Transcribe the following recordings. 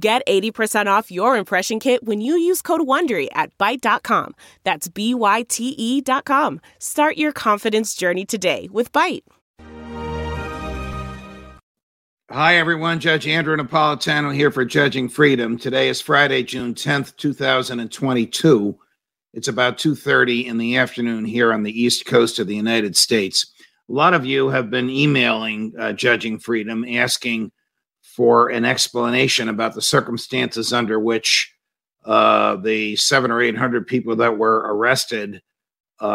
Get 80% off your impression kit when you use code WONDERY at Byte.com. That's BYTE.com. Start your confidence journey today with Byte. Hi, everyone. Judge Andrew Napolitano here for Judging Freedom. Today is Friday, June 10th, 2022. It's about 2:30 in the afternoon here on the East Coast of the United States. A lot of you have been emailing Judging Freedom asking for an explanation about the circumstances under which the 700 or 800 people that were arrested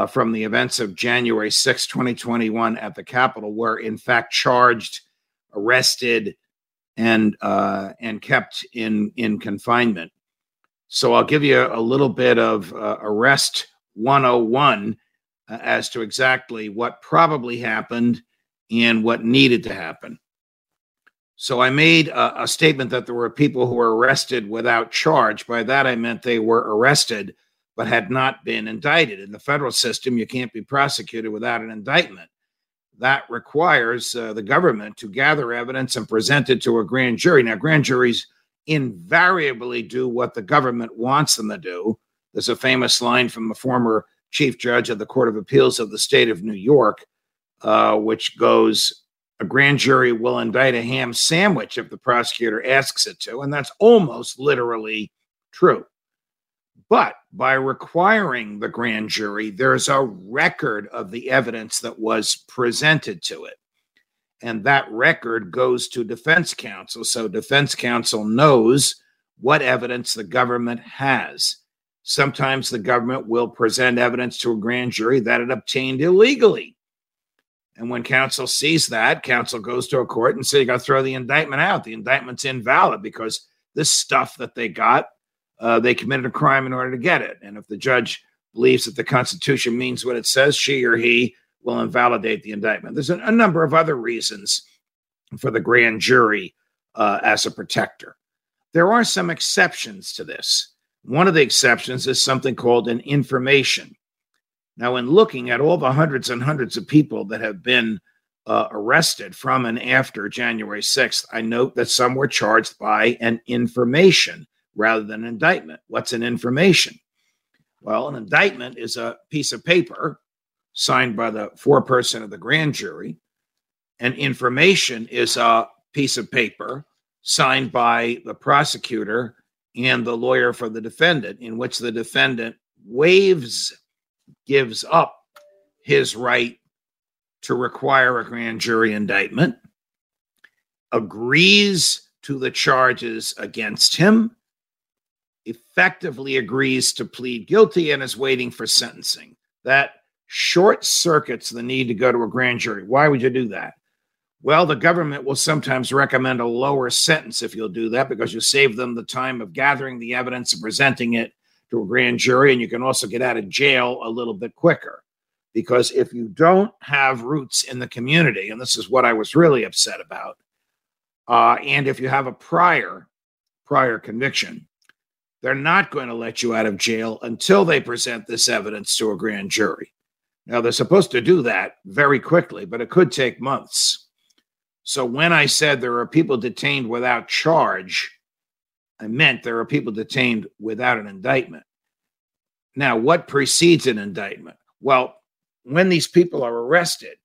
from the events of January 6, 2021 at the Capitol were in fact charged, arrested, and kept in confinement. So I'll give you a little bit of arrest 101 as to exactly what probably happened and what needed to happen. So I made a statement that there were people who were arrested without charge. By that, I meant they were arrested but had not been indicted. In the federal system, you can't be prosecuted without an indictment. That requires the government to gather evidence and present it to a grand jury. Now, grand juries invariably do what the government wants them to do. There's a famous line from the former chief judge of the Court of Appeals of the State of New York, which goes, "A grand jury will indict a ham sandwich if the prosecutor asks it to," and that's almost literally true. But by requiring the grand jury, there's a record of the evidence that was presented to it, and that record goes to defense counsel. So defense counsel knows what evidence the government has. Sometimes the government will present evidence to a grand jury that it obtained illegally. And when counsel sees that, counsel goes to a court and says, "You got to throw the indictment out. The indictment's invalid because this stuff that they got, they committed a crime in order to get it." And if the judge believes that the Constitution means what it says, she or he will invalidate the indictment. There's a number of other reasons for the grand jury as a protector. There are some exceptions to this. One of the exceptions is something called an information. Now, in looking at all the hundreds and hundreds of people that have been arrested from and after January 6th, I note that some were charged by an information rather than indictment. What's an information? Well, an indictment is a piece of paper signed by the foreperson of the grand jury. An information is a piece of paper signed by the prosecutor and the lawyer for the defendant, in which the defendant gives up his right to require a grand jury indictment, agrees to the charges against him, effectively agrees to plead guilty, and is waiting for sentencing. That short circuits the need to go to a grand jury. Why would you do that? Well, the government will sometimes recommend a lower sentence if you'll do that, because you save them the time of gathering the evidence and presenting it to a grand jury, and you can also get out of jail a little bit quicker. Because if you don't have roots in the community, and this is what I was really upset about, and if you have a prior conviction, they're not going to let you out of jail until they present this evidence to a grand jury. Now, they're supposed to do that very quickly, but it could take months. So when I said there are people detained without charge, I meant there are people detained without an indictment. Now, what precedes an indictment? Well, when these people are arrested,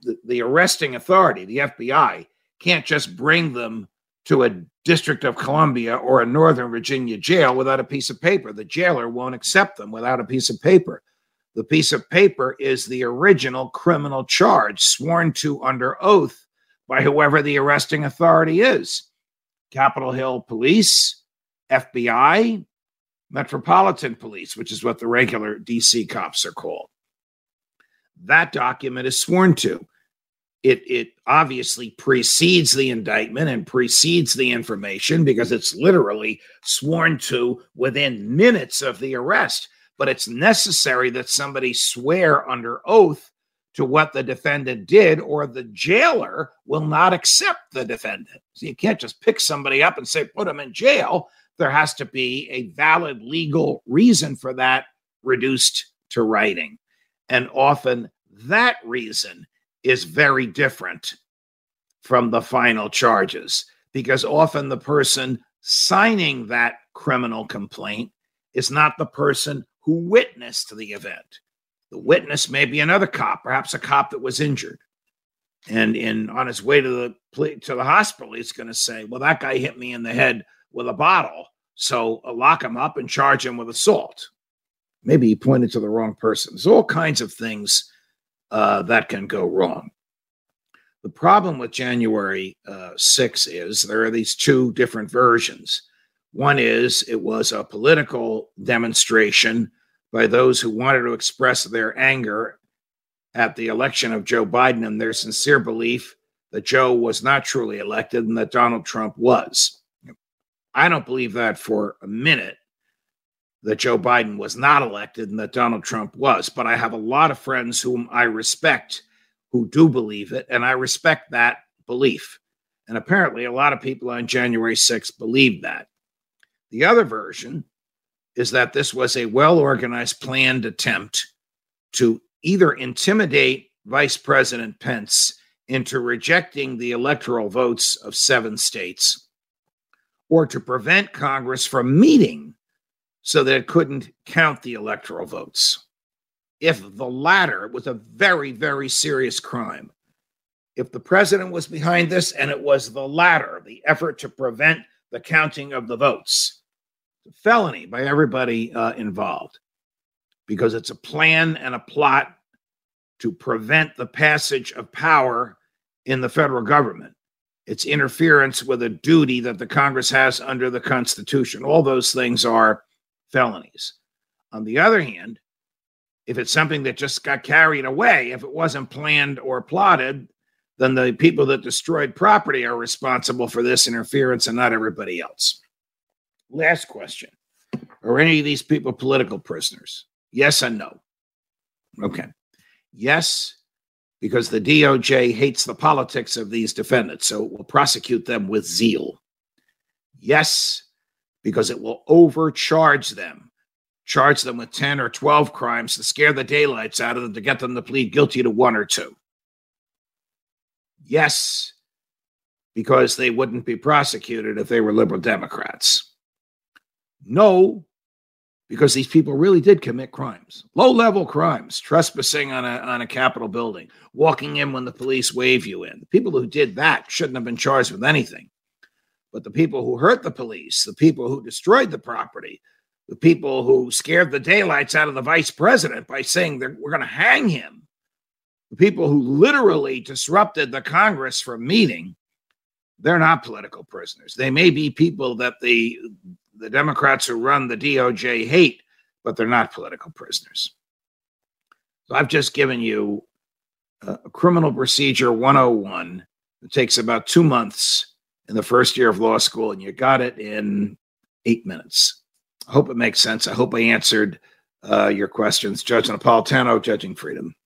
the arresting authority, the FBI, can't just bring them to a District of Columbia or a Northern Virginia jail without a piece of paper. The jailer won't accept them without a piece of paper. The piece of paper is the original criminal charge sworn to under oath by whoever the arresting authority is. Capitol Hill Police, FBI, Metropolitan Police, which is what the regular DC cops are called. That document is sworn to. It obviously precedes the indictment and precedes the information because it's literally sworn to within minutes of the arrest. But it's necessary that somebody swear under oath to what the defendant did, or the jailer will not accept the defendant. So you can't just pick somebody up and say, put them in jail. There has to be a valid legal reason for that reduced to writing. And often that reason is very different from the final charges, because often the person signing that criminal complaint is not the person who witnessed the event. The witness may be another cop, perhaps a cop that was injured. And on his way to the hospital, he's going to say, well, that guy hit me in the head with a bottle, so I'll lock him up and charge him with assault. Maybe he pointed to the wrong person. There's all kinds of things that can go wrong. The problem with January 6 is there are these two different versions. One is it was a political demonstration by those who wanted to express their anger at the election of Joe Biden and their sincere belief that Joe was not truly elected and that Donald Trump was. I don't believe that for a minute, that Joe Biden was not elected and that Donald Trump was. But I have a lot of friends whom I respect who do believe it, and I respect that belief. And apparently a lot of people on January 6th believed that. The other version is that this was a well-organized, planned attempt to either intimidate Vice President Pence into rejecting the electoral votes of 7 states or to prevent Congress from meeting so that it couldn't count the electoral votes. If the latter, it was a very, very serious crime. If the president was behind this, and it was the latter, the effort to prevent the counting of the votes, felony by everybody involved, because it's a plan and a plot to prevent the passage of power in the federal government. It's interference with a duty that the Congress has under the Constitution. All those things are felonies. On the other hand, if it's something that just got carried away, if it wasn't planned or plotted, then the people that destroyed property are responsible for this interference and not everybody else. Last question. Are any of these people political prisoners? Yes and no. Okay. Yes, because the DOJ hates the politics of these defendants, so it will prosecute them with zeal. Yes, because it will charge them with 10 or 12 crimes to scare the daylights out of them to get them to plead guilty to 1 or 2. Yes, because they wouldn't be prosecuted if they were liberal Democrats. No, because these people really did commit crimes, low-level crimes, trespassing on a Capitol building, walking in when the police wave you in. The people who did that shouldn't have been charged with anything. But the people who hurt the police, the people who destroyed the property, the people who scared the daylights out of the vice president by saying that we're going to hang him, the people who literally disrupted the Congress from meeting, they're not political prisoners. They may be people that the Democrats who run the DOJ hate, but they're not political prisoners. So I've just given you a criminal procedure 101 that takes about 2 months in the first year of law school, and you got it in 8 minutes. I hope it makes sense. I hope I answered your questions. Judge Napolitano, Judging Freedom.